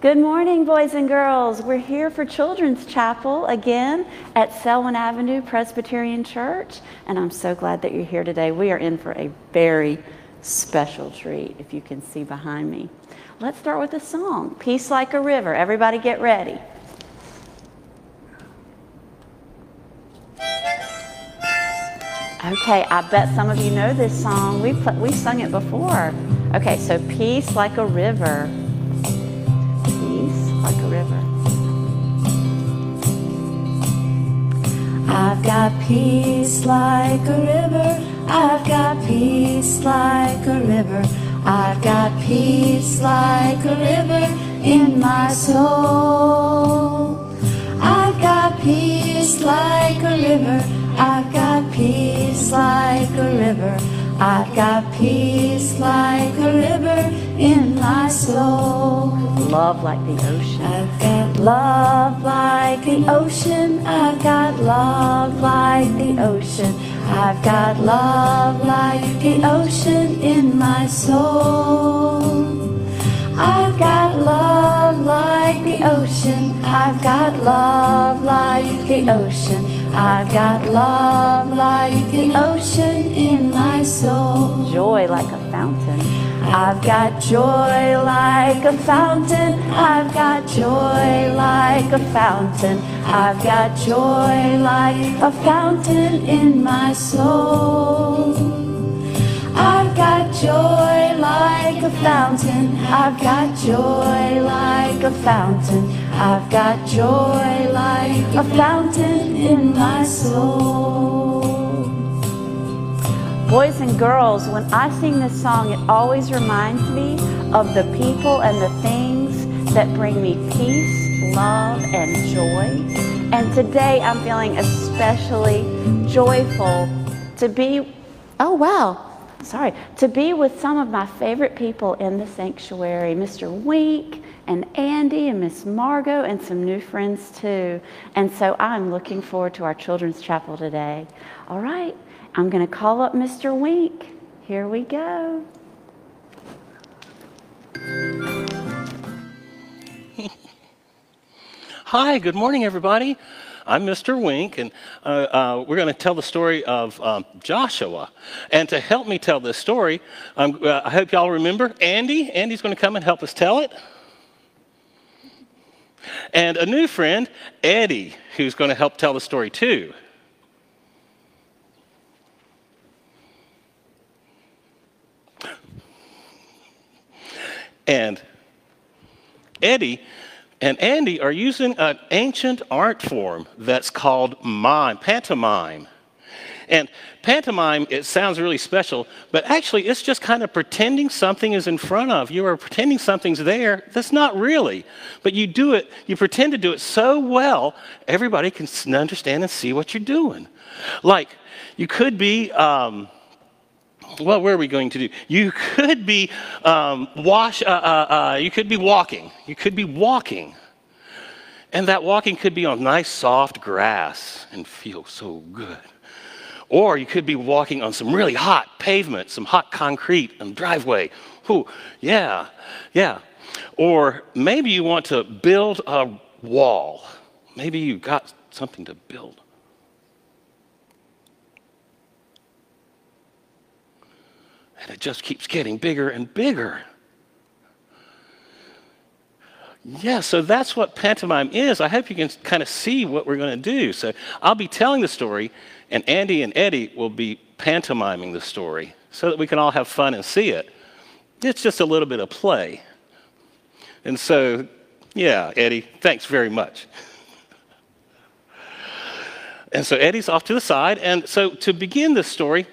Good morning, boys and girls. We're here for Children's Chapel again at Selwyn Avenue Presbyterian Church, and I'm so glad that you're here today. We are in for a very special treat, if you can see behind me. Let's start with a song, Peace Like a River. Everybody get ready. Okay, I bet some of you know this song. We've sung it before. Okay, so Peace Like a River. Like a river. I've got peace like a river. I've got peace like a river. I've got peace like a river in my soul. I've got peace like a river. I've got peace like a river. I've got peace like a river in my soul. Love like the ocean. I've got love like the ocean. I've got love like the ocean. I've got love like the ocean in my soul. I've got love like the ocean. I've got love like the ocean. I've got love like the ocean in my soul. Joy like a fountain. I've got joy like a fountain. I've got joy like a fountain. I've got joy like a fountain in my soul. I've got joy like a fountain. I've got joy like a fountain. I've got joy like a fountain in my soul. Boys and girls, when I sing this song, it always reminds me of the people and the things that bring me peace, love, and joy. And today I'm feeling especially joyful to be, to be with some of my favorite people in the sanctuary, Mr. Wink, and Andy and Miss Margo and some new friends too. And so I'm looking forward to our Children's Chapel today. All right, I'm going to call up Mr. Wink. Here we go. Hi, good morning, everybody. I'm Mr. Wink, and we're going to tell the story of Joshua. And to help me tell this story, I hope y'all remember Andy. Andy's going to come and help us tell it. And a new friend, Eddie, who's going to help tell the story too. And Eddie and Andy are using an ancient art form that's called mime, pantomime. And pantomime, it sounds really special, but actually it's just kind of pretending something is in front of you or pretending something's there that's not really. But you do it, you pretend to do it so well, everybody can understand and see what you're doing. Like, you could be, what were we going to do? You could be walking. You could be walking. And that walking could be on nice soft grass and feel so good. Or you could be walking on some really hot pavement, some hot concrete and driveway. Ooh, yeah, yeah. Or maybe you want to build a wall. Maybe you got something to build. And it just keeps getting bigger and bigger. Yeah, so that's what pantomime is. I hope you can kind of see what we're going to do. So I'll be telling the story, and Andy and Eddie will be pantomiming the story so that we can all have fun and see it. It's just a little bit of play. And so, yeah, Eddie, thanks very much. And so Eddie's off to the side. And so to begin this story,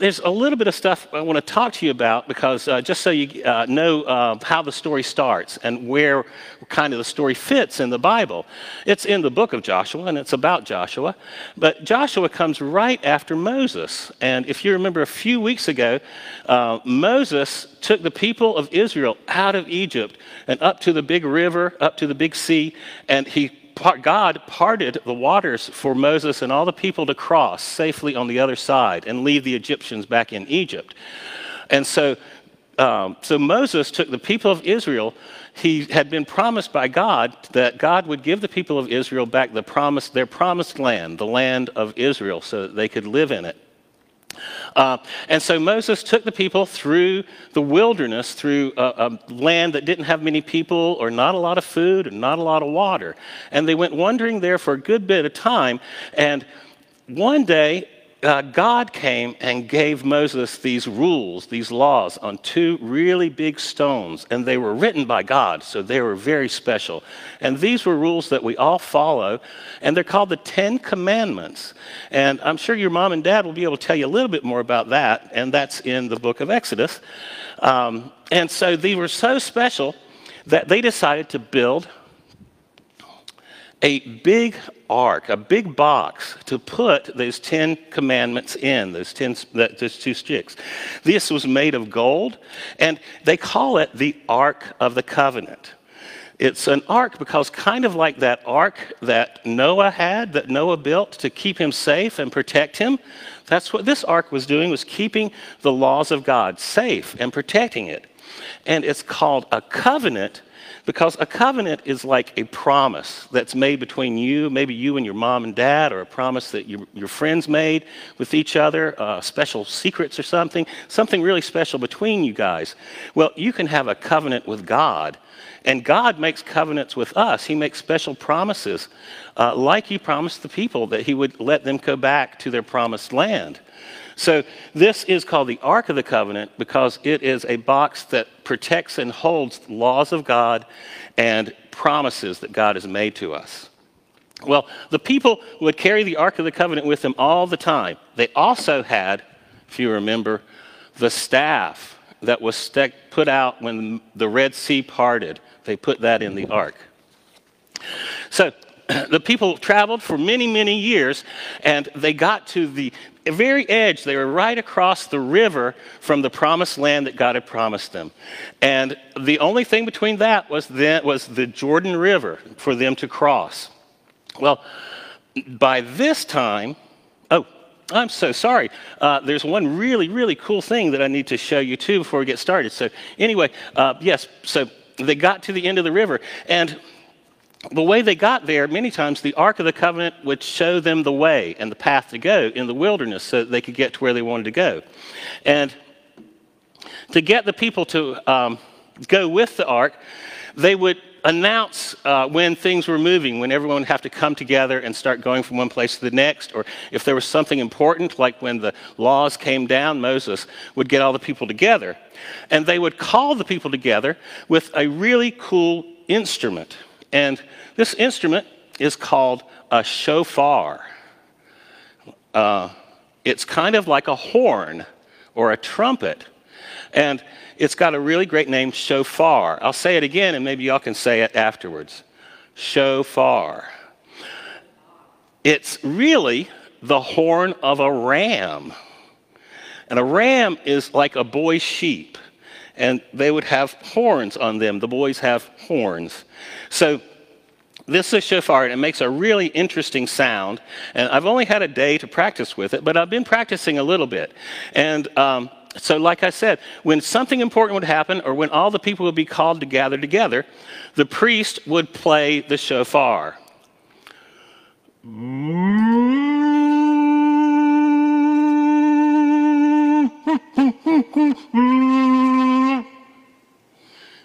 there's a little bit of stuff I want to talk to you about because just so you know how the story starts and where kind of the story fits in the Bible. It's in the book of Joshua and it's about Joshua, but Joshua comes right after Moses. And if you remember a few weeks ago, Moses took the people of Israel out of Egypt and up to the big river, up to the big sea, and God parted the waters for Moses and all the people to cross safely on the other side and leave the Egyptians back in Egypt. And so So Moses took the people of Israel. He had been promised by God that God would give the people of Israel back their promised land, the land of Israel, so that they could live in it. And so Moses took the people through the wilderness, through a land that didn't have many people or not a lot of food and not a lot of water. And they went wandering there for a good bit of time. And one day, God came and gave Moses these rules, these laws, on two really big stones, and they were written by God, so they were very special. And these were rules that we all follow, and they're called the Ten Commandments. And I'm sure your mom and dad will be able to tell you a little bit more about that, and that's in the book of Exodus. And so they were so special that they decided to build a big ark, a big box to put those 10 commandments in, those two sticks. This was made of gold, and they call it the Ark of the Covenant. It's an ark because kind of like that ark that Noah had, that Noah built to keep him safe and protect him, that's what this ark was doing, was keeping the laws of God safe and protecting it. And it's called a covenant because a covenant is like a promise that's made between you, maybe you and your mom and dad, or a promise that your friends made with each other, special secrets or something really special between you guys. Well, you can have a covenant with God, and God makes covenants with us. He makes special promises, like he promised the people that he would let them go back to their promised land. So this is called the Ark of the Covenant because it is a box that protects and holds the laws of God and promises that God has made to us. Well, the people would carry the Ark of the Covenant with them all the time. They also had, if you remember, the staff that was put out when the Red Sea parted. They put that in the Ark. So the people traveled for many, many years, and they got to the very edge. They were right across the river from the promised land that God had promised them. And the only thing between that was the Jordan River for them to cross. Well, by this time, oh, I'm so sorry. There's one really, really cool thing that I need to show you, too, before we get started. So anyway, yes, so they got to the end of the river, and the way they got there, many times the Ark of the Covenant would show them the way and the path to go in the wilderness so that they could get to where they wanted to go. And to get the people to go with the Ark, they would announce when things were moving, when everyone would have to come together and start going from one place to the next, or if there was something important, like when the laws came down, Moses would get all the people together. And they would call the people together with a really cool instrument. And this instrument is called a shofar. It's kind of like a horn or a trumpet. And it's got a really great name, shofar. I'll say it again, and maybe y'all can say it afterwards. Shofar. It's really the horn of a ram. And a ram is like a boy sheep. And they would have horns on them. The boys have horns. So this is a shofar, and it makes a really interesting sound. And I've only had a day to practice with it, but I've been practicing a little bit. And so like I said, when something important would happen or when all the people would be called to gather together, the priest would play the shofar.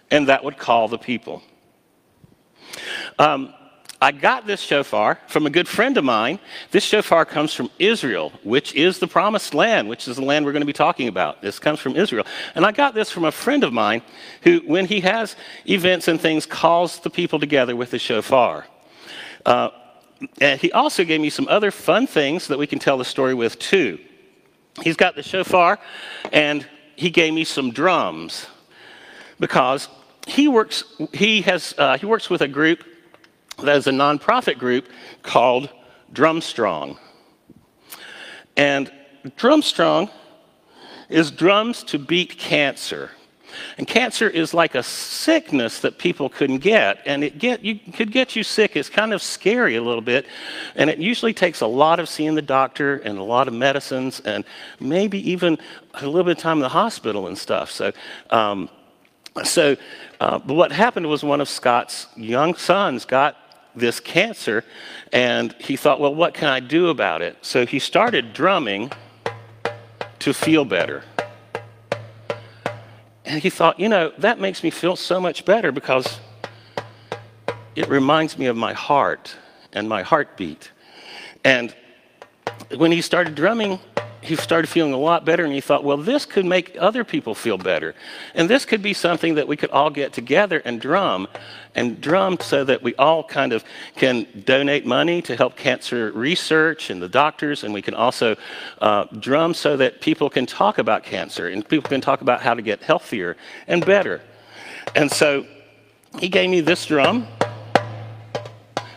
And that would call the people. I got this shofar from a good friend of mine. This shofar comes from Israel, which is the promised land, which is the land we're going to be talking about. This comes from Israel. And I got this from a friend of mine who, when he has events and things, calls the people together with the shofar. And he also gave me some other fun things that we can tell the story with, too. He's got the shofar, and he gave me some drums because he works with a group that is a nonprofit group called Drumstrong. And Drumstrong is drums to beat cancer. And cancer is like a sickness that people couldn't get, and it could get you sick. It's kind of scary a little bit, and it usually takes a lot of seeing the doctor and a lot of medicines and maybe even a little bit of time in the hospital and stuff. But what happened was one of Scott's young sons got this cancer, and he thought, well, what can I do about it? So he started drumming to feel better. And he thought, you know, that makes me feel so much better because it reminds me of my heart and my heartbeat. And when he started drumming, he started feeling a lot better, and he thought, well, this could make other people feel better. And this could be something that we could all get together and drum so that we all kind of can donate money to help cancer research and the doctors, and we can also drum so that people can talk about cancer and people can talk about how to get healthier and better. And so he gave me this drum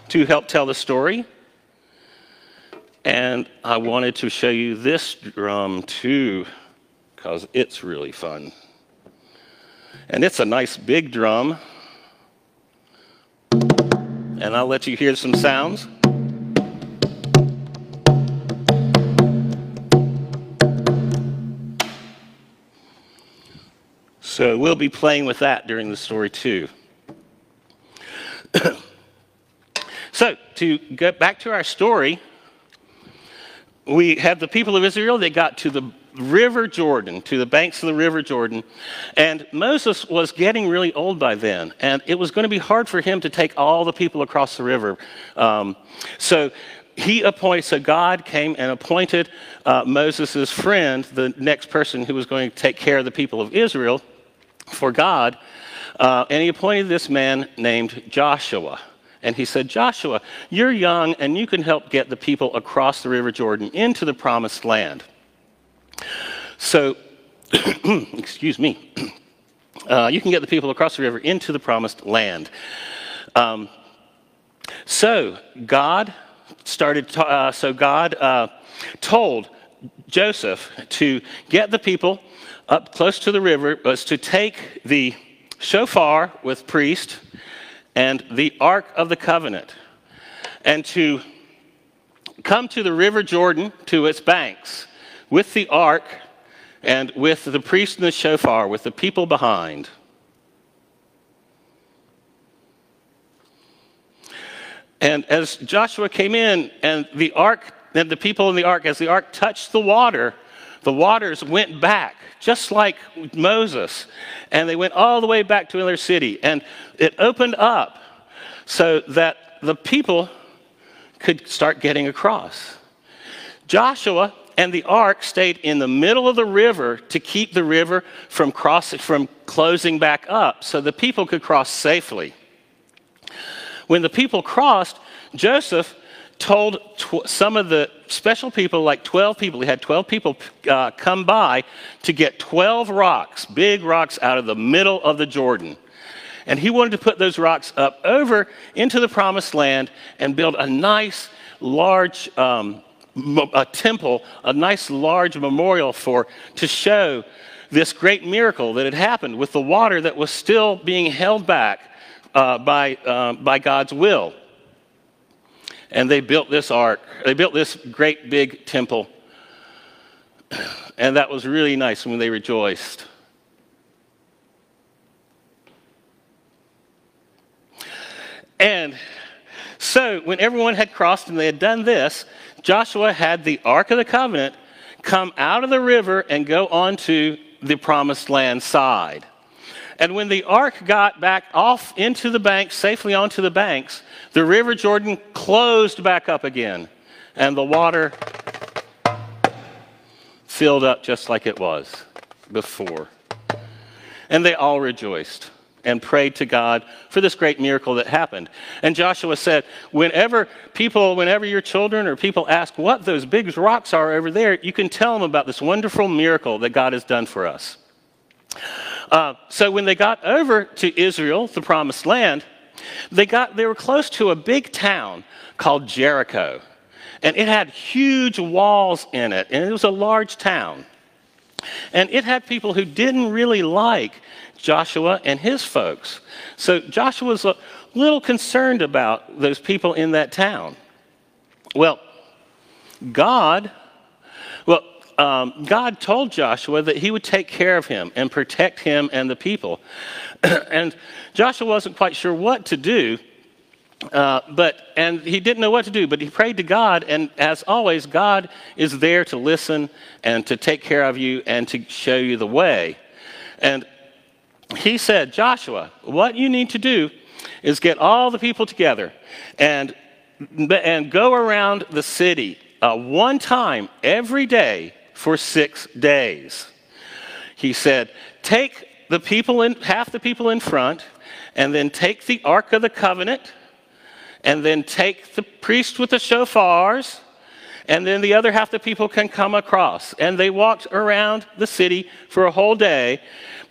to help tell the story. And I wanted to show you this drum too, because it's really fun. And it's a nice big drum. And I'll let you hear some sounds. So we'll be playing with that during the story too. So to get back to our story, we have the people of Israel. They got to the river Jordan, to the banks of the river Jordan. And Moses was getting really old by then, and it was going to be hard for him to take all the people across the river. So God came and appointed Moses' friend, the next person who was going to take care of the people of Israel for God. And he appointed this man named Joshua. And he said, Joshua, you're young, and you can help get the people across the river Jordan into the promised land. So, excuse me, you can get the people across the river into the promised land. So God told Joseph to get the people up close to the river, was to take the shofar with priest, and the Ark of the Covenant, and to come to the river Jordan, to its banks, with the Ark, and with the priest and the shofar, with the people behind. And as Joshua came in, and the Ark, and the people in the Ark, as the Ark touched the water, the waters went back, just like Moses. And they went all the way back to their city. And it opened up so that the people could start getting across. Joshua and the ark stayed in the middle of the river to keep the river from closing back up so the people could cross safely. When the people crossed, Joseph told some of the special people, like 12 people, he had 12 people come by to get 12 rocks, big rocks, out of the middle of the Jordan. And he wanted to put those rocks up over into the promised land and build a nice large temple, a nice large memorial to show this great miracle that had happened with the water that was still being held back by God's will. And they built this ark. They built this great big temple. And that was really nice when they rejoiced. And so when everyone had crossed and they had done this, Joshua had the Ark of the Covenant come out of the river and go onto the promised land side. And when the ark got back off into the banks, safely onto the banks, the river Jordan closed back up again. And the water filled up just like it was before. And they all rejoiced and prayed to God for this great miracle that happened. And Joshua said, whenever your children or people ask what those big rocks are over there, you can tell them about this wonderful miracle that God has done for us. So when they got over to Israel, the promised land, they were close to a big town called Jericho. And it had huge walls in it, and it was a large town. And it had people who didn't really like Joshua and his folks. So Joshua was a little concerned about those people in that town. God told Joshua that he would take care of him and protect him and the people. And Joshua wasn't quite sure what to do, and he didn't know what to do, but he prayed to God, and as always, God is there to listen and to take care of you and to show you the way. And he said, Joshua, what you need to do is get all the people together and go around the city one time every day for 6 days. He said, take the people in, half the people in front, and then take the Ark of the Covenant, and then take the priest with the shofars, and then the other half the people can come across. And they walked around the city for a whole day.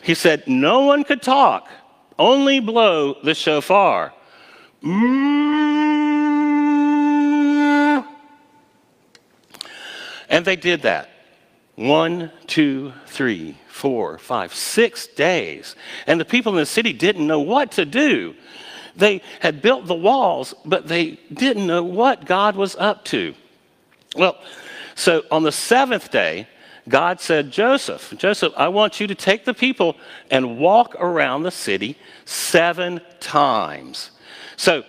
He said, no one could talk, only blow the shofar. And they did that. 6 days. And the people in the city didn't know what to do. They had built the walls, but they didn't know what God was up to. Well, so on the seventh day, God said, Joseph, I want you to take the people and walk around the city 7 times. So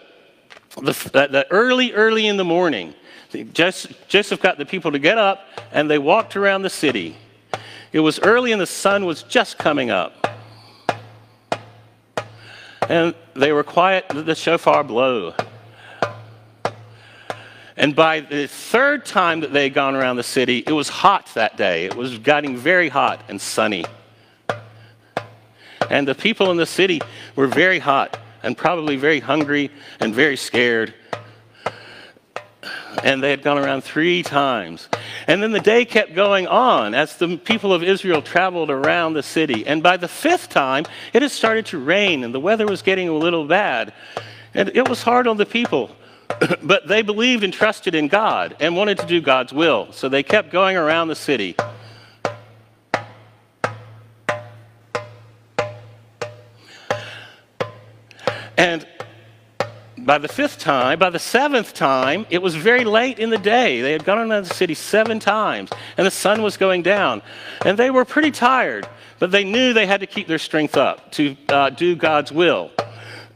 the early in the morning, Joseph got the people to get up, and they walked around the city. It was early, and the sun was just coming up. And they were quiet, the shofar blew. And by the 3rd time that they had gone around the city, it was hot that day. It was getting very hot and sunny. And the people in the city were very hot and probably very hungry and very scared. And they had gone around 3 times. And then the day kept going on as the people of Israel traveled around the city. And by the 5th time, it had started to rain, and the weather was getting a little bad. And it was hard on the people, but they believed and trusted in God and wanted to do God's will. So they kept going around the city. And by the 5th time, by the 7th time, it was very late in the day. They had gone around the city 7 times, and the sun was going down. And they were pretty tired, but they knew they had to keep their strength up to do God's will.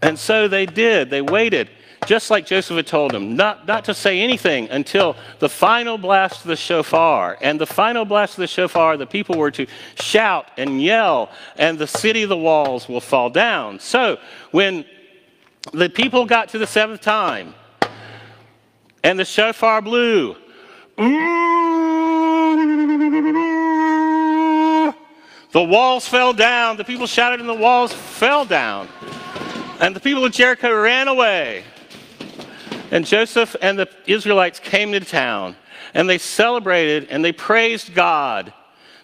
And so they did. They waited, just like Joseph had told them, not to say anything until the final blast of the shofar. And the final blast of the shofar, the people were to shout and yell, and the city, the walls will fall down. So when the people got to the 7th time, and the shofar blew. The walls fell down. The people shouted, and the walls fell down. And the people of Jericho ran away. And Joseph and the Israelites came to town, and they celebrated, and they praised God.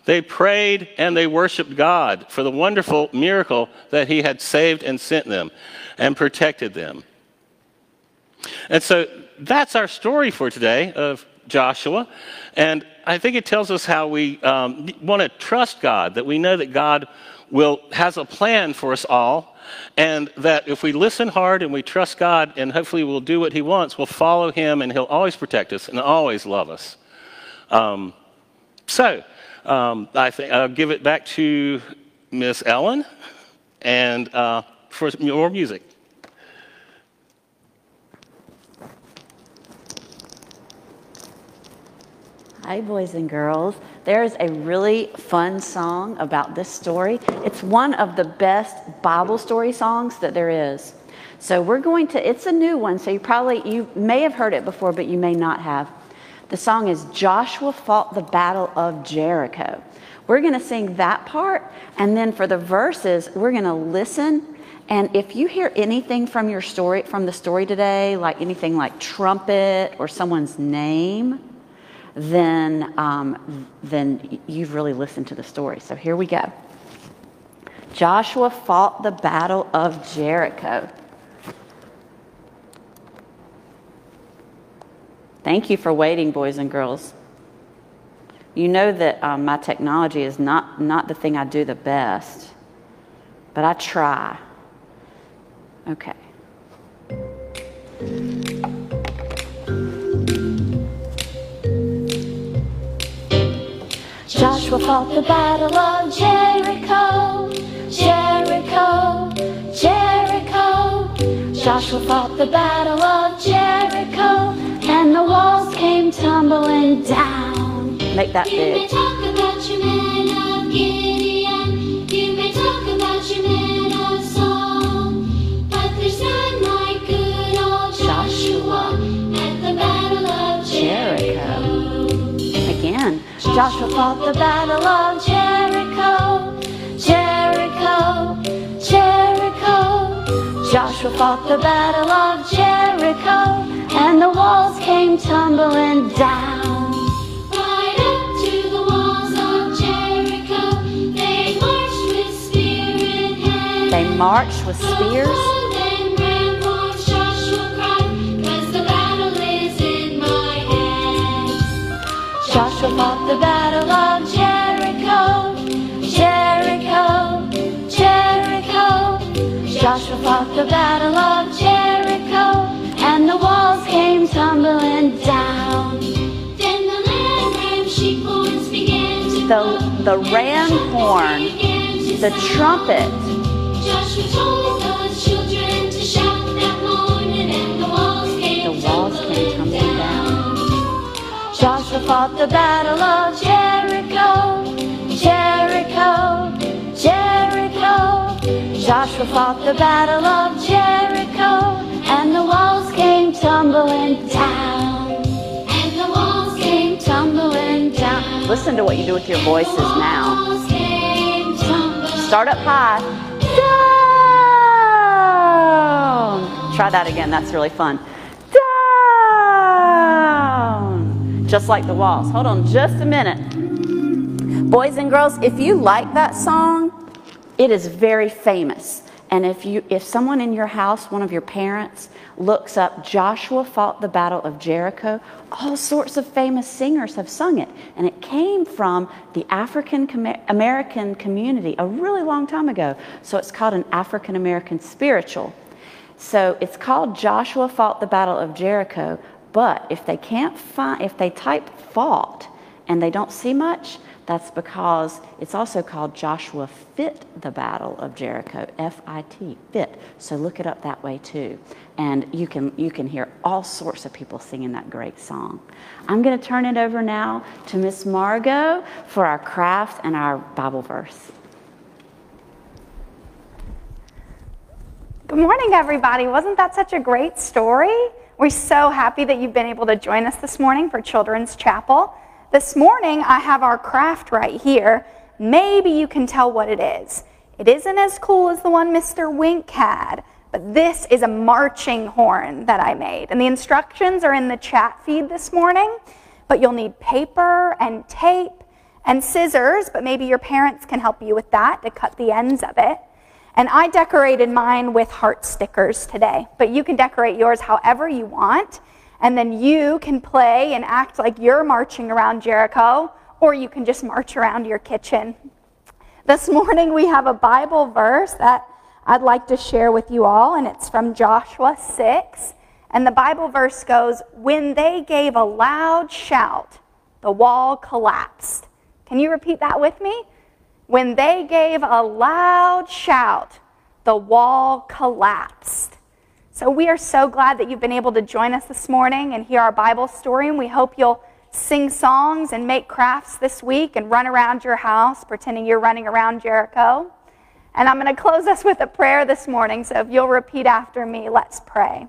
They prayed and they worshiped God for the wonderful miracle that he had saved and sent them and protected them. And so that's our story for today of Joshua. And I think it tells us how we want to trust God, that we know that God has a plan for us all, and that if we listen hard and we trust God, and hopefully we'll do what he wants, we'll follow him, and he'll always protect us and always love us. I think I'll give it back to Miss Ellen and for more music. Hi, boys and girls. There is a really fun song about this story. It's one of the best Bible story songs that there is. So we're going to, it's a new one, so you may have heard it before, but you may not have. The song is Joshua Fought the Battle of Jericho. We're going to sing that part, and then for the verses, we're going to listen. And if you hear anything from the story today, like anything like trumpet or someone's name, then you've really listened to the story. So here we go. Joshua fought the battle of Jericho. Thank you for waiting, boys and girls. You know that my technology is not the thing I do the best, but I try. Okay. Joshua fought the battle of Jericho, Jericho, Jericho. Joshua fought the battle of Jericho, and the walls came tumbling down. Make that big. You may talk about your men of Gideon, you may talk about your men of Saul, but there's none like good old Joshua at the battle of Jericho. Again. Joshua fought the battle of Jericho, Jericho, Jericho. Joshua fought the battle of Jericho, and the walls came tumbling down. Right up to the walls of Jericho, they marched with spear in hand. They marched with spears? So bold and grand, forth Joshua cried, 'cause the battle is in my hand. Joshua fought the battle of Jericho, Jericho, Jericho. Joshua fought the battle of Jericho, and the walls came tumbling down. Then the ram sheep horns began to blow. The ram horn, the trumpet. Joshua told those children to shout that morning, and the walls came tumbling down. Joshua fought the battle of Jericho, Jericho, Jericho. Joshua fought the battle of Jericho, and the walls came tumbling down. And the walls came tumbling down. Listen to what you do with your voices now. Start up high. Down. Try that again. That's really fun. Down. Just like the walls. Hold on just a minute. Boys and girls, if you like that song, it is very famous. And if someone in your house, one of your parents, looks up Joshua Fought the Battle of Jericho, all sorts of famous singers have sung it. And it came from the African-American community a really long time ago. So it's called an African-American spiritual. So it's called Joshua Fought the Battle of Jericho. But if they type fought and they don't see much, that's because it's also called Joshua Fit the Battle of Jericho, F-I-T, fit. So look it up that way too. And you can hear all sorts of people singing that great song. I'm going to turn it over now to Miss Margo for our craft and our Bible verse. Good morning, everybody. Wasn't that such a great story? We're so happy that you've been able to join us this morning for Children's Chapel. This morning, I have our craft right here. Maybe you can tell what it is. It isn't as cool as the one Mr. Wink had, but this is a marching horn that I made. And the instructions are in the chat feed this morning, but you'll need paper and tape and scissors, but maybe your parents can help you with that to cut the ends of it. And I decorated mine with heart stickers today, but you can decorate yours however you want. And then you can play and act like you're marching around Jericho, or you can just march around your kitchen. This morning we have a Bible verse that I'd like to share with you all, and it's from Joshua 6. And the Bible verse goes, "When they gave a loud shout, the wall collapsed." Can you repeat that with me? When they gave a loud shout, the wall collapsed. So we are so glad that you've been able to join us this morning and hear our Bible story, and we hope you'll sing songs and make crafts this week and run around your house pretending you're running around Jericho. And I'm going to close us with a prayer this morning, so if you'll repeat after me, let's pray.